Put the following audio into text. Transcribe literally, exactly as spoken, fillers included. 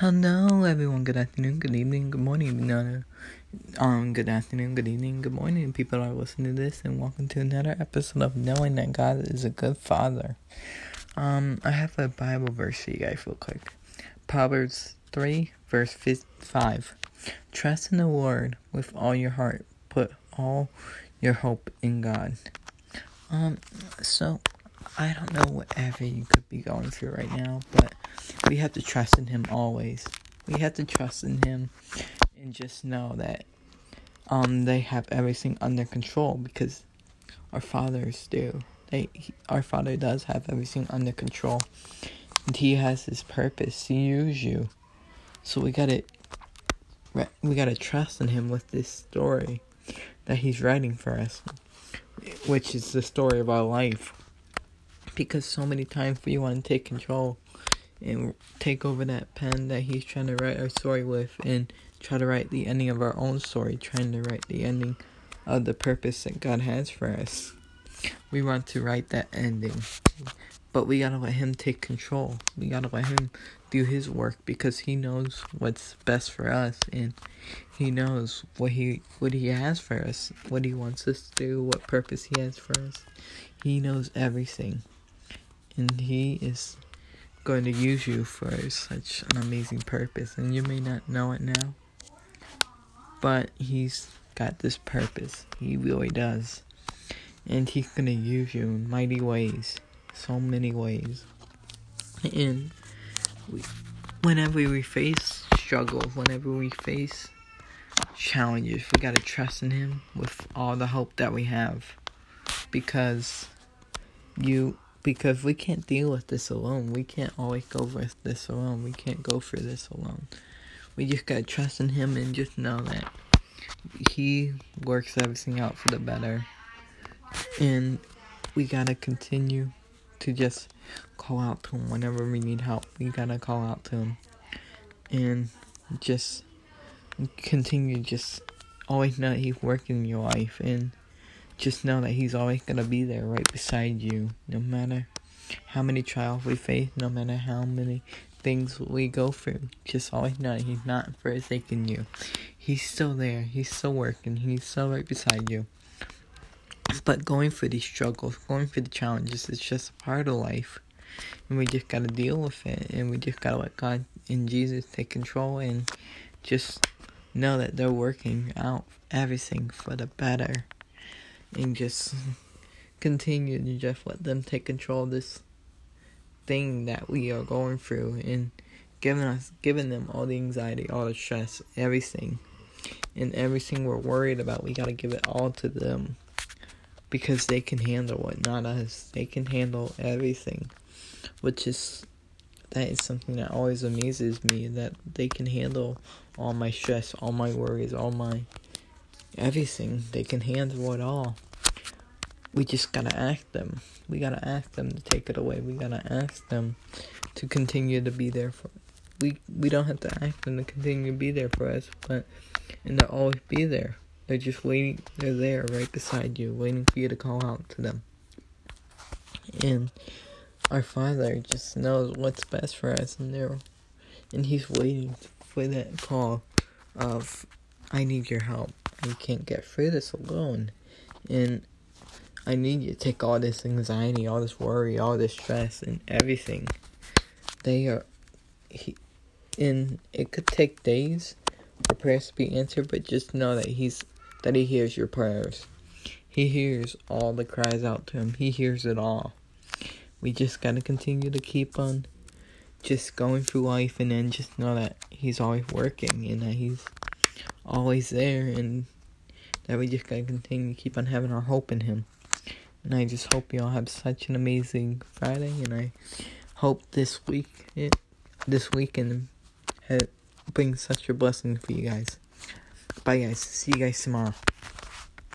Hello everyone, good afternoon, good evening, good morning, no, um, good afternoon, good evening, good morning, people are listening to this, and welcome to another episode of Knowing That God is a Good Father. Um, I have a Bible verse for you guys real quick. Proverbs three, verse five. Trust in the Lord with all your heart, put all your hope in God. Um, so... I don't know whatever you could be going through right now, but we have to trust in Him always. We have to trust in Him and just know that um, they have everything under control because our fathers do. They, he, our Father does have everything under control. And He has His purpose to use you. So we gotta, we gotta trust in Him with this story that He's writing for us, which is the story of our life. Because so many times we want to take control and take over that pen that He's trying to write our story with and try to write the ending of our own story, trying to write the ending of the purpose that God has for us. We want to write that ending, but we got to let Him take control. We got to let Him do His work because He knows what's best for us and He knows what he, what He has for us, what He wants us to do, what purpose He has for us. He knows everything. And He is going to use you for such an amazing purpose. And you may not know it now, but He's got this purpose. He really does. And He's going to use you in mighty ways. So many ways. And we, whenever we face struggles, whenever we face challenges, we got to trust in Him with all the hope that we have. Because you... Because we can't deal with this alone. We can't always go with this alone. We can't go for this alone. We just gotta trust in Him and just know that He works everything out for the better. And we gotta continue to just call out to Him whenever we need help. We gotta call out to Him. And just continue just always know that He's working in your life. And just know that He's always going to be there right beside you. No matter how many trials we face. No matter how many things we go through. Just always know that He's not forsaking you. He's still there. He's still working. He's still right beside you. But going through these struggles. Going through the challenges. It's just a part of life. And we just got to deal with it. And we just got to let God and Jesus take control. And just know that they're working out everything for the better. And just continue to just let them take control of this thing that we are going through. And giving us, giving them all the anxiety, all the stress, everything. And everything we're worried about, we got to give it all to them. Because they can handle it, not us. They can handle everything. Which is, that is something that always amazes me. That they can handle all my stress, all my worries, all my... everything. They can handle it all. We just gotta ask them. We gotta ask them to take it away. We gotta ask them to continue to be there for us. We, we don't have to ask them to continue to be there for us, but and they'll always be there. They're just waiting. They're there right beside you, waiting for you to call out to them. And our Father just knows what's best for us, and they're, and He's waiting for that call of, I need your help. I can't get through this alone. And I need you to take all this anxiety, all this worry, all this stress, and everything. They are... He, and it could take days for prayers to be answered, but just know that he's that He hears your prayers. He hears all the cries out to Him. He hears it all. We just gotta continue to keep on just going through life, and then just know that He's always working, and that He's always there, and that we just gotta continue to keep on having our hope in Him. And I just hope y'all have such an amazing Friday, and I hope this week it, this weekend brings such a blessing for you guys. Bye guys, see you guys tomorrow.